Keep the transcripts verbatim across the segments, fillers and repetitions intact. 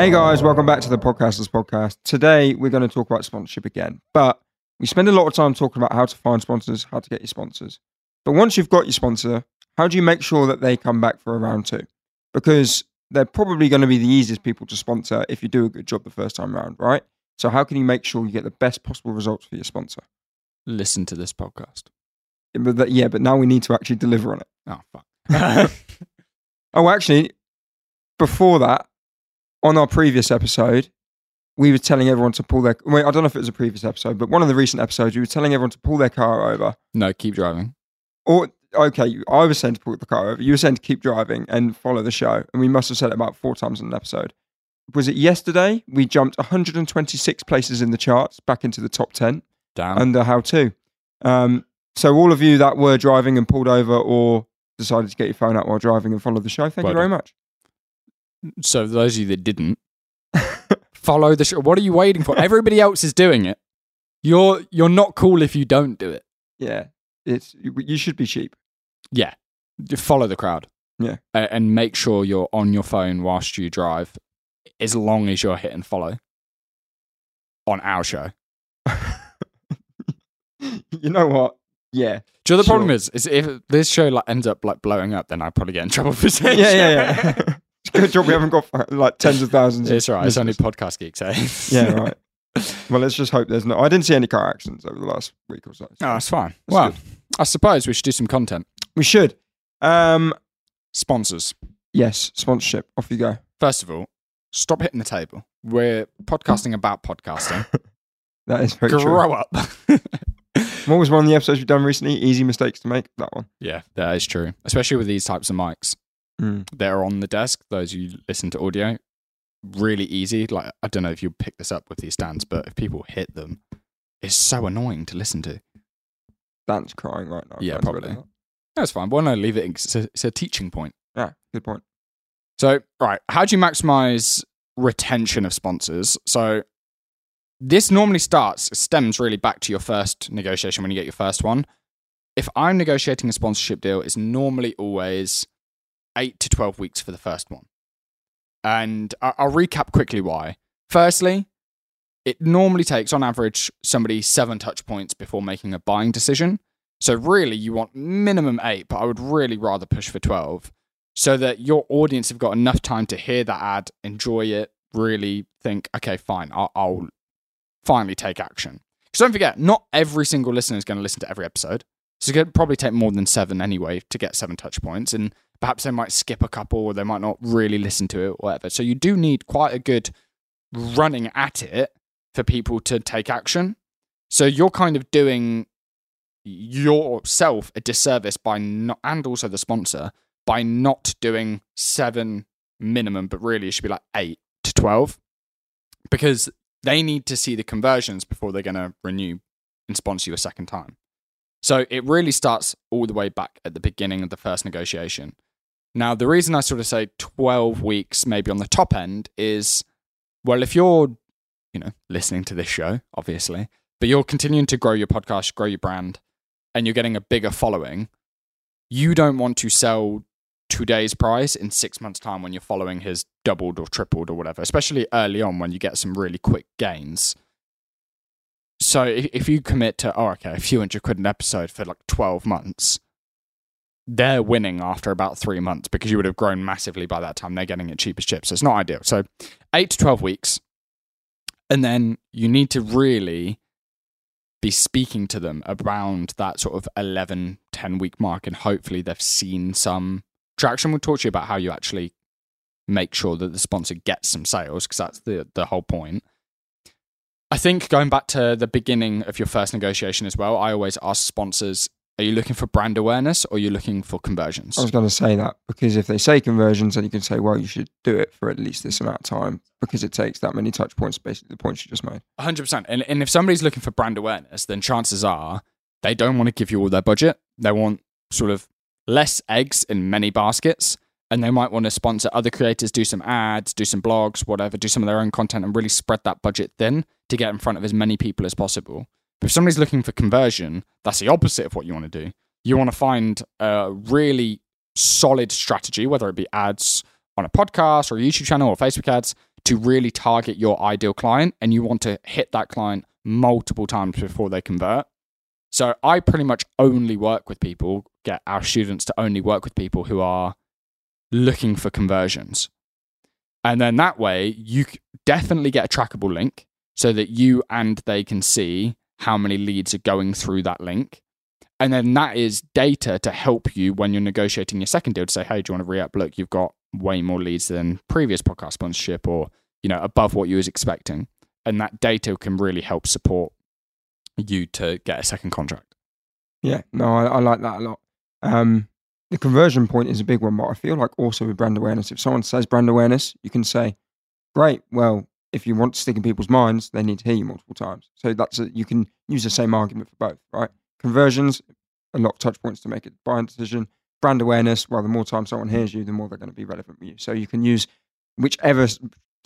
Hey guys, welcome back to the Podcasters Podcast. Today we're going to talk about sponsorship again, but we spend a lot of time talking about how to find sponsors, how to get your sponsors. But once you've got your sponsor, how do you make sure that they come back for a round two? Because they're probably going to be the easiest people to sponsor if you do a good job the first time round, right? So how can you make sure you get the best possible results for your sponsor? Listen to this podcast. Yeah, but, that, yeah, but now we need to actually deliver on it. Oh, fuck. Oh, actually, before that, on our previous episode, we were telling everyone to pull their... Wait, I don't know if it was a previous episode, but one of the recent episodes, we were telling everyone to pull their car over. No, keep driving. Or... Okay, I was saying to pull the car over. You were saying to keep driving and follow the show. And we must have said it about four times in an episode. Was it yesterday? We jumped one hundred twenty-six places in the charts back into the top ten. Damn. Under how to. Um, so all of you that were driving and pulled over or decided to get your phone out while driving and follow the show, thank well you very done. much. So those of you that didn't, follow the show. What are you waiting for? Everybody else is doing it. You're, you're not cool if you don't do it. Yeah. It's you should be cheap. Yeah, follow the crowd. Yeah, and make sure you're on your phone whilst you drive, as long as you're hit and follow. On our show, you know what? Yeah. Do you know the sure. problem is, is if this show like ends up like blowing up, then I'll probably get in trouble for saying. Yeah, yeah, yeah. It's good job we haven't got like tens of thousands. It's right. It's only podcast geeks, eh? Yeah, right. Well, let's just hope there's no... I didn't see any car accidents over the last week or so. so. Oh, that's fine. That's well, good. I suppose we should do some content. We should. Um, Sponsors. Yes, sponsorship. Off you go. First of all, stop hitting the table. We're podcasting about podcasting. That is very Grow true. Grow up. What was one of the episodes we've done recently? Easy mistakes to make. That one. Yeah, that is true. Especially with these types of mics. Mm. They're on the desk. Those who listen to audio... really easy. Like, I don't know if you'll pick this up with these stands, but if people hit them, it's so annoying to listen to. Dan's crying right now. Yeah, probably. That's fine. Why not leave it? It's a, it's a teaching point. Yeah, good point. So, right, how do you maximize retention of sponsors? So, this normally starts, stems really back to your first negotiation when you get your first one. If I'm negotiating a sponsorship deal, it's normally always eight to twelve weeks for the first one. And I'll recap quickly why. Firstly, it normally takes, on average, somebody seven touch points before making a buying decision. So really, you want minimum eight, but I would really rather push for twelve so that your audience have got enough time to hear that ad, enjoy it, really think, okay, fine, I'll, I'll finally take action. Because don't forget, not every single listener is going to listen to every episode. So it's going to probably take more than seven anyway to get seven touch points. And perhaps they might skip a couple or they might not really listen to it or whatever. So you do need quite a good running at it for people to take action. So you're kind of doing yourself a disservice by not, and also the sponsor, by not doing seven minimum, but really it should be like eight to twelve because they need to see the conversions before they're going to renew and sponsor you a second time. So it really starts all the way back at the beginning of the first negotiation. Now, the reason I sort of say twelve weeks, maybe on the top end, is, well, if you're, you know, listening to this show, obviously, but you're continuing to grow your podcast, grow your brand, and you're getting a bigger following, you don't want to sell today's price in six months' time when your following has doubled or tripled or whatever, especially early on when you get some really quick gains. So if you commit to, oh, okay, a few hundred quid an episode for like twelve months, they're winning after about three months because you would have grown massively by that time. They're getting it cheap as chips. So it's not ideal. So eight to twelve weeks. And then you need to really be speaking to them around that sort of eleven, ten week mark. And hopefully they've seen some traction. We'll talk to you about how you actually make sure that the sponsor gets some sales because that's the the whole point. I think going back to the beginning of your first negotiation as well, I always ask sponsors, are you looking for brand awareness or are you looking for conversions? I was going to say that because if they say conversions, then you can say, well, you should do it for at least this amount of time because it takes that many touch points, basically the points you just made. one hundred percent. And, and if somebody's looking for brand awareness, then chances are they don't want to give you all their budget. They want sort of less eggs in many baskets and they might want to sponsor other creators, do some ads, do some blogs, whatever, do some of their own content and really spread that budget thin to get in front of as many people as possible. But if somebody's looking for conversion, that's the opposite of what you want to do. You want to find a really solid strategy, whether it be ads on a podcast or a YouTube channel or Facebook ads, to really target your ideal client, and you want to hit that client multiple times before they convert. So I pretty much only work with people, get our students to only work with people who are looking for conversions. And then that way you definitely get a trackable link so that you and they can see how many leads are going through that link. And then that is data to help you when you're negotiating your second deal to say, hey, do you want to re-up? Look, you've got way more leads than previous podcast sponsorship, or, you know, above what you was expecting. And that data can really help support you to get a second contract. Yeah, no, I, I like that a lot. Um, the conversion point is a big one, but I feel like also with brand awareness, if someone says brand awareness, you can say, great, well, if you want to stick in people's minds, they need to hear you multiple times. So that's a, you can use the same argument for both, right? Conversions, a lot of touch points to make a buying decision. Brand awareness, well, the more time someone hears you, the more they're going to be relevant with you. So you can use whichever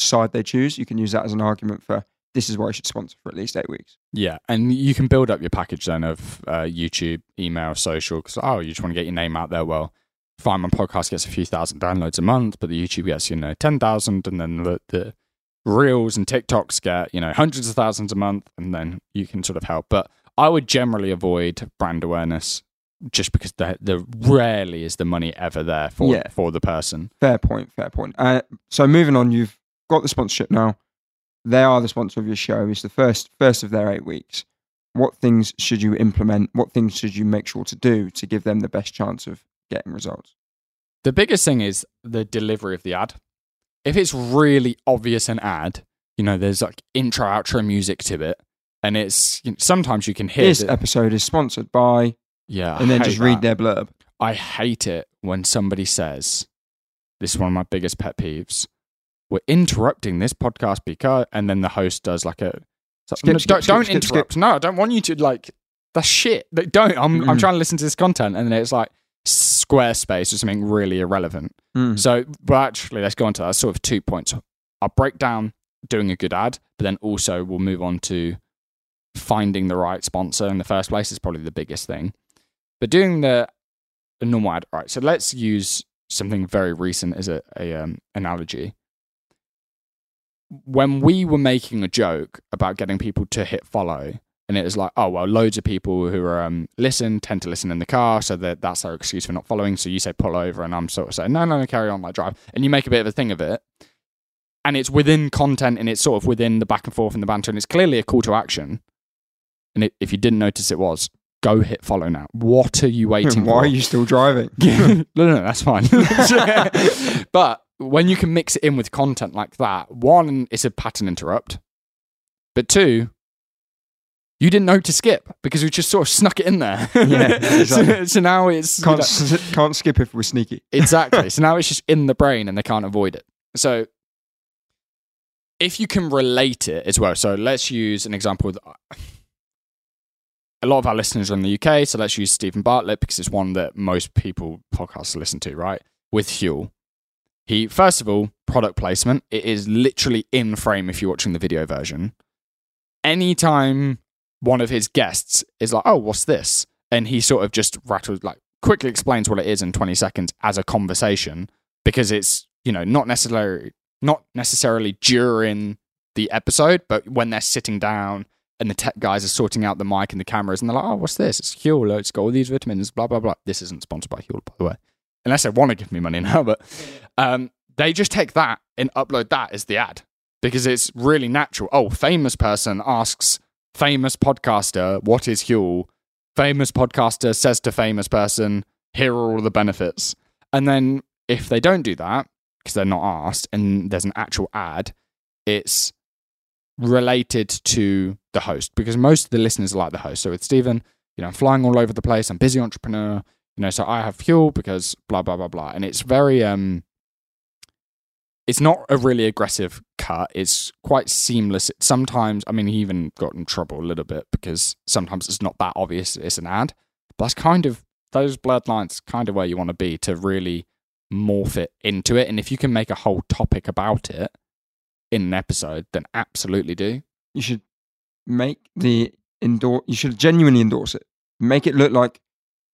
side they choose, you can use that as an argument for, this is why I should sponsor for at least eight weeks. Yeah, and you can build up your package then of uh, YouTube, email, social, because, oh, you just want to get your name out there. Well, fine, my podcast gets a few thousand downloads a month, but the YouTube gets, you know, ten thousand, and then the, the Reels and TikToks get, you know, hundreds of thousands a month, and then you can sort of help. But I would generally avoid brand awareness just because the, the rarely is the money ever there for, yeah. for the person. Fair point, fair point. Uh, so moving on, you've got the sponsorship now. They are the sponsor of your show. It's the first first of their eight weeks. What things should you implement? What things should you make sure to do to give them the best chance of getting results? The biggest thing is the delivery of the ad. If it's really obvious an ad, you know, there's like intro, outro music to it. And it's, you know, sometimes you can hear This the, episode is sponsored by... Yeah. And I then just that. Read their blurb. I hate it when somebody says, this is one of my biggest pet peeves, we're interrupting this podcast because, and then the host does like a like, skip, no, skip, don't, skip, don't skip, interrupt skip. No, I don't want you to, like, that's shit, like, don't I'm, mm. I'm trying to listen to this content, and then it's like Squarespace or something really irrelevant. mm. So but actually let's go on to that. That's sort of two points. I'll break down doing a good ad, but then also we'll move on to finding the right sponsor in the first place is probably the biggest thing. But doing the, the normal ad, right, so let's use something very recent as a, a um, analogy. When we were making a joke about getting people to hit follow, and it was like, oh, well, loads of people who are um, listen tend to listen in the car, so that that's their excuse for not following. So you say pull over, and I'm sort of saying, no, no, no, carry on, like drive. And you make a bit of a thing of it. And it's within content, and it's sort of within the back and forth and the banter, and it's clearly a call to action. And it, if you didn't notice it was, go hit follow now. What are you waiting Why for? Why are you still driving? no, no, no, that's fine. But when you can mix it in with content like that, one, it's a pattern interrupt. But two, you didn't know to skip because we just sort of snuck it in there. Yeah, exactly. so, so now it's... Can't, you know, s- can't skip if we're sneaky. Exactly. So now it's just in the brain and they can't avoid it. So if you can relate it as well. So let's use an example with... A lot of our listeners are in the U K, so let's use Stephen Bartlett because it's one that most people podcasts listen to, right? With Huel. He, first of all, product placement. It is literally in frame if you're watching the video version. Anytime one of his guests is like, oh, what's this? And he sort of just rattles, like, quickly explains what it is in twenty seconds as a conversation because it's, you know, not necessarily, not necessarily during the episode, but when they're sitting down and the tech guys are sorting out the mic and the cameras, and they're like, oh, what's this? It's Huel, it's got all these vitamins, blah, blah, blah. This isn't sponsored by Huel, by the way. Unless they want to give me money now, but um, they just take that and upload that as the ad because it's really natural. Oh, famous person asks famous podcaster, what is Huel? Famous podcaster says to famous person, here are all the benefits. And then if they don't do that, because they're not asked, and there's an actual ad, it's related to the host because most of the listeners like the host. So with Stephen, you know, I'm flying all over the place. I'm busy entrepreneur, you know, so I have Huel because blah, blah, blah, blah. And it's very, um, it's not a really aggressive cut. It's quite seamless. It sometimes, I mean, he even got in trouble a little bit because sometimes it's not that obvious it's an ad, but that's kind of, those blurred lines kind of where you want to be to really morph it into it. And if you can make a whole topic about it in an episode, then absolutely do. You should make the endorse, you should genuinely endorse it. Make it look like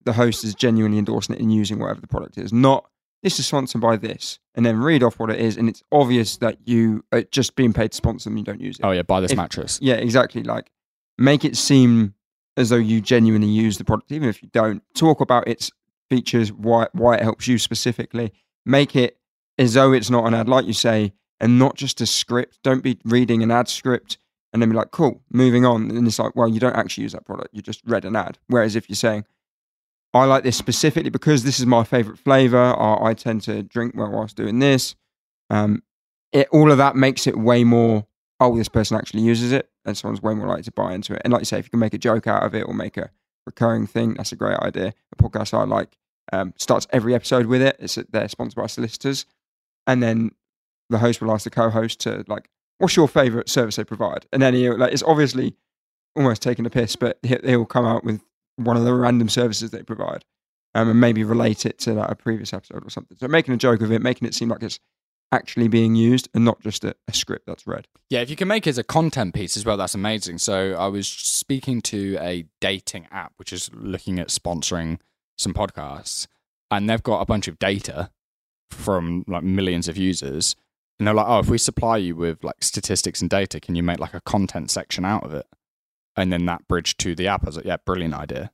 the host is genuinely endorsing it and using whatever the product is, not this is sponsored by this, and then read off what it is, and it's obvious that you are just being paid to sponsor them, you don't use it. Oh yeah, buy this if, mattress. Yeah, exactly. Like, make it seem as though you genuinely use the product, even if you don't. Talk about its features, why why it helps you specifically. Make it as though it's not an ad, like you say, and not just a script. Don't be reading an ad script and then be like, cool, moving on. And it's like, well, you don't actually use that product. You just read an ad. Whereas if you're saying, I like this specifically because this is my favorite flavor, or I tend to drink well whilst doing this. Um, it, all of that makes it way more, oh, this person actually uses it, and someone's way more likely to buy into it. And like you say, if you can make a joke out of it or make a recurring thing, that's a great idea. The podcast I like um, starts every episode with it. It's They're sponsored by solicitors. And then the host will ask the co-host to, like, what's your favorite service they provide? And then he, like, it's obviously almost taking a piss, but he, he'll come out with one of the random services they provide, um, and maybe relate it to like a previous episode or something. So making a joke of it, making it seem like it's actually being used and not just a, a script that's read. Yeah, if you can make it as a content piece as well, that's amazing. So I was speaking to a dating app which is looking at sponsoring some podcasts, and they've got a bunch of data from like millions of users, and they're like, oh, if we supply you with like statistics and data, can you make like a content section out of it? And then that bridge to the app. I was like, yeah, brilliant idea.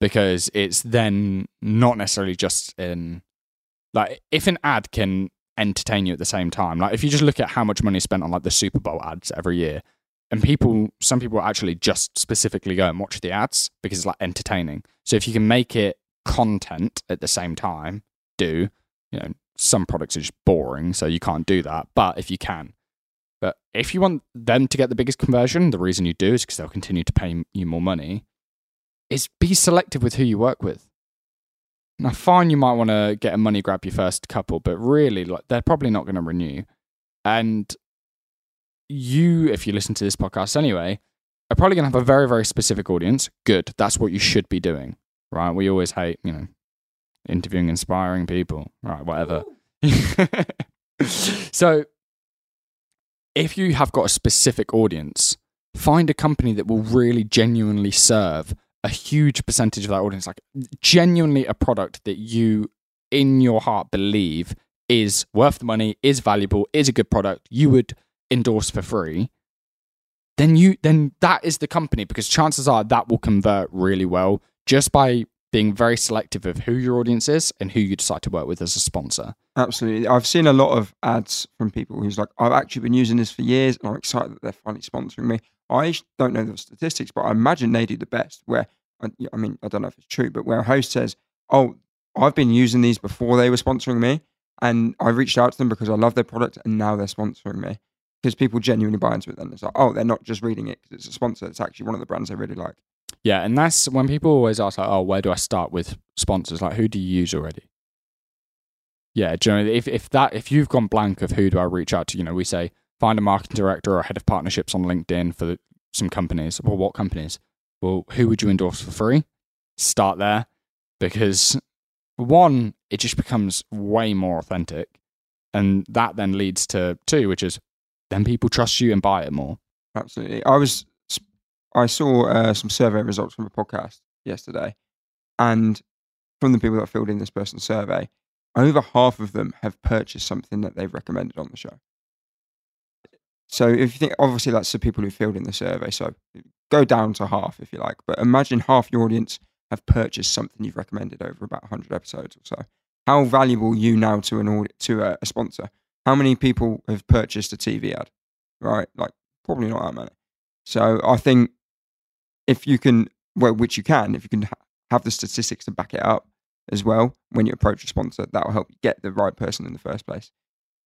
Because it's then not necessarily just in, like, if an ad can entertain you at the same time, like if you just look at how much money is spent on like the Super Bowl ads every year, and people, some people actually just specifically go and watch the ads because it's like entertaining. So if you can make it content at the same time, do, you know, some products are just boring, so you can't do that. But if you can, But if you want them to get the biggest conversion, the reason you do is because they'll continue to pay you more money, is be selective with who you work with. Now, fine, you might want to get a money grab your first couple, but really, like, they're probably not going to renew. And you, if you listen to this podcast anyway, are probably going to have a very, very specific audience. Good. That's what you should be doing, right? We always hate, you know, interviewing inspiring people, right? Whatever. So... if you have got a specific audience, find a company that will really genuinely serve a huge percentage of that audience, like genuinely a product that you in your heart believe is worth the money, is valuable, is a good product, you would endorse for free, then you then that is the company, because chances are that will convert really well just by being very selective of who your audience is and who you decide to work with as a sponsor. Absolutely. I've seen a lot of ads from people who's like, I've actually been using this for years and I'm excited that they're finally sponsoring me. I don't know the statistics, but I imagine they do the best where, I mean, I don't know if it's true, but where a host says, oh, I've been using these before they were sponsoring me, and I reached out to them because I love their product and now they're sponsoring me, because people genuinely buy into it then. It's like, oh, they're not just reading it because it's a sponsor. It's actually one of the brands they really like. Yeah, and that's when people always ask, like, oh, where do I start with sponsors? Like, who do you use already? Yeah, generally, if if that if you've gone blank of who do I reach out to, you know, we say find a marketing director or a head of partnerships on LinkedIn for the, some companies. Well, what companies? Well, who would you endorse for free? Start there, because one, it just becomes way more authentic, and that then leads to two, which is then people trust you and buy it more. Absolutely. I was I saw uh, some survey results from a podcast yesterday, and from the people that filled in this person's survey, over half of them have purchased something that they've recommended on the show. So if you think, obviously that's the people who filled in the survey, so go down to half if you like, but imagine half your audience have purchased something you've recommended over about one hundred episodes or so. How valuable are you now to an audit, to a, a sponsor? How many people have purchased a T V ad, right? Like, probably not that many. So I think if you can, well, which you can, if you can ha- have the statistics to back it up as well, when you approach a sponsor, that will help you get the right person in the first place.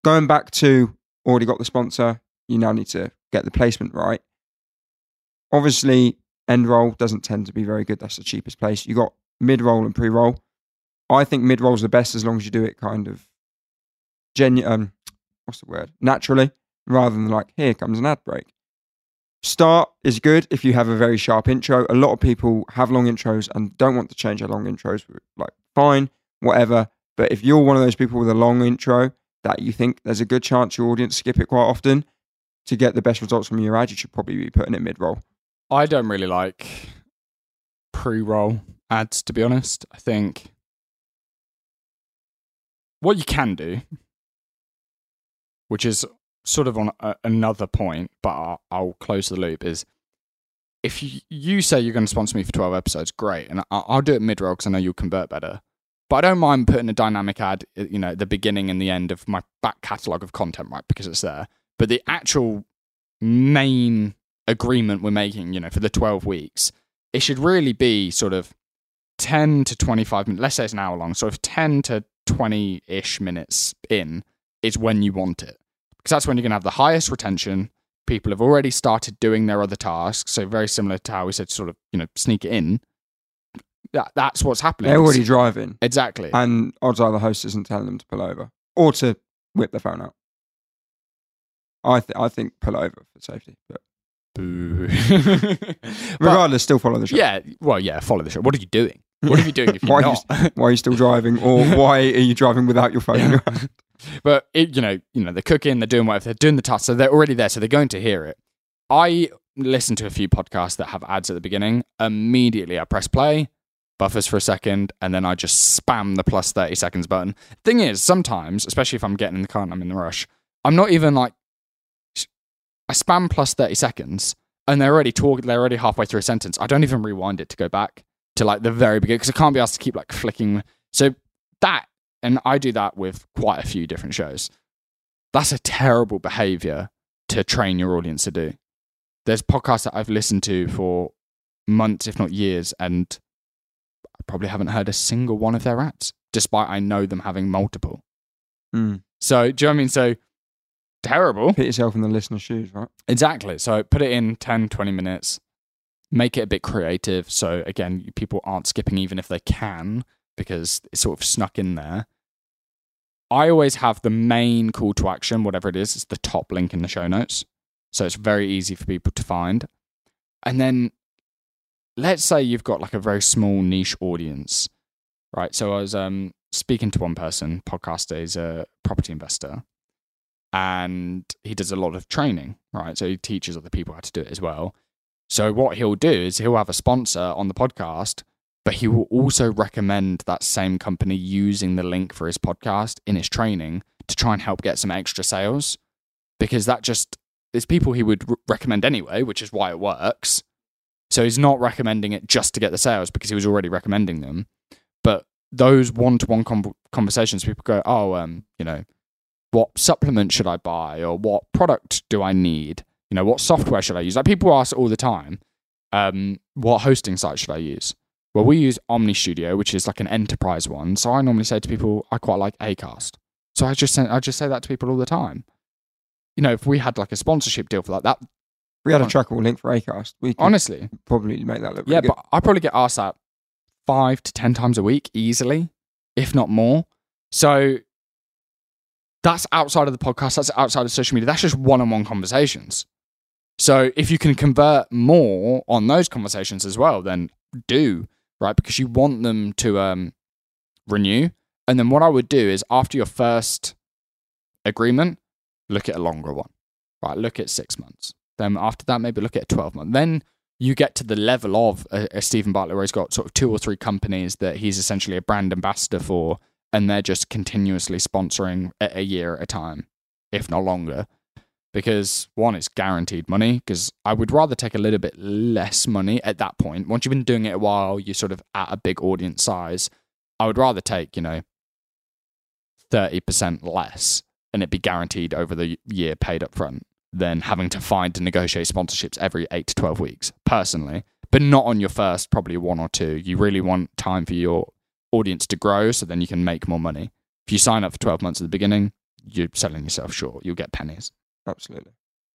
Going back to already got the sponsor, you now need to get the placement right. Obviously, end roll doesn't tend to be very good. That's the cheapest place. You got mid roll and pre roll. I think mid roll is the best as long as you do it kind of genu- um, what's the word? naturally, rather than like, here comes an ad break. Start is good if you have a very sharp intro. A lot of people have long intros and don't want to change their long intros. Like, fine, whatever. But if you're one of those people with a long intro that you think there's a good chance your audience skip it quite often, to get the best results from your ad, you should probably be putting it mid-roll. I don't really like pre-roll ads, to be honest. I think what you can do, which is sort of on a, another point, but I'll, I'll close the loop, is if you, you say you're going to sponsor me for twelve episodes, great. And I, I'll do it mid-roll because I know you'll convert better. But I don't mind putting a dynamic ad, you know, at the beginning and the end of my back catalogue of content, right? Because it's there. But the actual main agreement we're making, you know, for the twelve weeks, it should really be sort of ten to twenty-five minutes. Let's say it's an hour long. Sort of ten to twenty-ish minutes in is when you want it. Because that's when you're going to have the highest retention. People have already started doing their other tasks. So very similar to how we said, sort of, you know, sneak it in. That That's what's happening. They're already driving. Exactly. And odds are the host isn't telling them to pull over or to whip their phone out. I, th- I think pull over for safety. But... Boo. Regardless, but, still follow the show. Yeah. Well, yeah, follow the show. What are you doing? What are you doing if you're why not? Are you, why are you still driving? Or why are you driving without your phone? Yeah. But, it, you know, you know, they're cooking, they're doing whatever, they're doing the task, so they're already there, so they're going to hear it. I listen to a few podcasts that have ads at the beginning. Immediately I press play, buffers for a second, and then I just spam the plus thirty seconds button. Thing is, sometimes, especially if I'm getting in the car and I'm in the rush, I'm not even like, I spam plus thirty seconds, and they're already talking, they're already halfway through a sentence. I don't even rewind it to go back to like the very beginning, because I can't be asked to keep like flicking. So that, and I do that with quite a few different shows. That's a terrible behavior to train your audience to do. There's podcasts that I've listened to for months, if not years, and I probably haven't heard a single one of their ads, despite I know them having multiple. Mm. So, do you know what I mean? So, terrible. Put yourself in the listener's shoes, right? Exactly. So, put it in ten, twenty minutes. Make it a bit creative. So, again, people aren't skipping even if they can, because it's sort of snuck in there. I always have the main call to action, whatever it is, it's the top link in the show notes. So it's very easy for people to find. And then let's say you've got like a very small niche audience, right? So I was um, speaking to one person, podcaster, he's a property investor, and he does a lot of training, right? So he teaches other people how to do it as well. So what he'll do is he'll have a sponsor on the podcast, but he will also recommend that same company using the link for his podcast in his training to try and help get some extra sales, because that just, there's people he would re- recommend anyway, which is why it works. So he's not recommending it just to get the sales because he was already recommending them. But those one-to-one com- conversations, people go, oh, um, you know, what supplement should I buy? Or what product do I need? You know, what software should I use? Like people ask all the time, um, what hosting site should I use? Well, we use Omni Studio, which is like an enterprise one. So I normally say to people, I quite like Acast. So I just say, I just say that to people all the time. You know, if we had like a sponsorship deal for like that, we had a trackable link for Acast. We honestly probably make that look. Yeah, good. But I probably get asked that five to ten times a week easily, if not more. So that's outside of the podcast. That's outside of social media. That's just one-on-one conversations. So if you can convert more on those conversations as well, then do. Right, because you want them to um, renew. And then what I would do is after your first agreement, look at a longer one. Right, look at six months. Then after that, maybe look at a twelve month. Then you get to the level of a, a Stephen Bartlett where he's got sort of two or three companies that he's essentially a brand ambassador for, and they're just continuously sponsoring a, a year at a time, if not longer. Because one, it's guaranteed money, because I would rather take a little bit less money at that point. Once you've been doing it a while, you're sort of at a big audience size. I would rather take, you know, thirty percent less and it be guaranteed over the year paid up front than having to find and negotiate sponsorships every eight to twelve weeks, personally. But not on your first, probably one or two. You really want time for your audience to grow so then you can make more money. If you sign up for twelve months at the beginning, you're selling yourself short. You'll get pennies. Absolutely.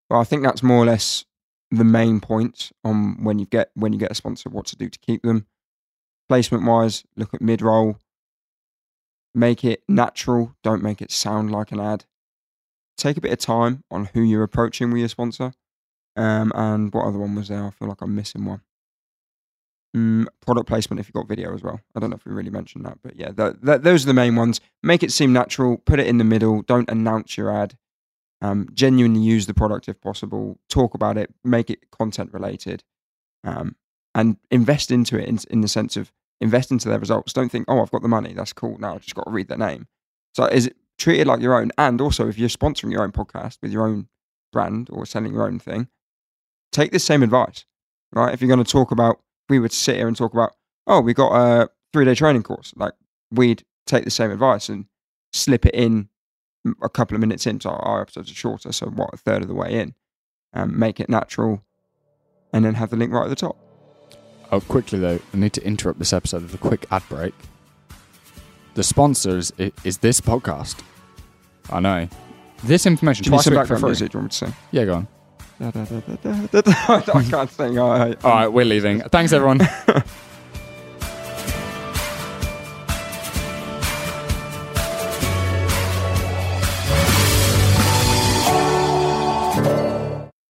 Well, I think that's more or less the main point on when you get when you get a sponsor, what to do to keep them. Placement-wise, look at mid-roll. Make it natural. Don't make it sound like an ad. Take a bit of time on who you're approaching with your sponsor. Um, and what other one was there? I feel like I'm missing one. Um, product placement if you've got video as well. I don't know if we really mentioned that, but yeah, th- th- those are the main ones. Make it seem natural. Put it in the middle. Don't announce your ad. Um, genuinely use the product if possible, talk about it, make it content related, um, and invest into it in, in the sense of invest into their results. Don't think, oh, I've got the money, that's cool, now I've just got to read their name. So is it treated like your own? And also, if you're sponsoring your own podcast with your own brand or selling your own thing, take this same advice, right? If you're going to talk about, we would sit here and talk about, oh, we got a three-day training course. Like, we'd take the same advice and slip it in a couple of minutes in. So our episodes are shorter, so what, a third of the way in. Um, make it natural, and then have the link right at the top. Oh, quickly though, I need to interrupt this episode with a quick ad break. The sponsors is, is this podcast. I know. This information. Do you need some background music? Do you want me to sing? Yeah, go on. I can't sing. All right, we're leaving. Thanks, everyone.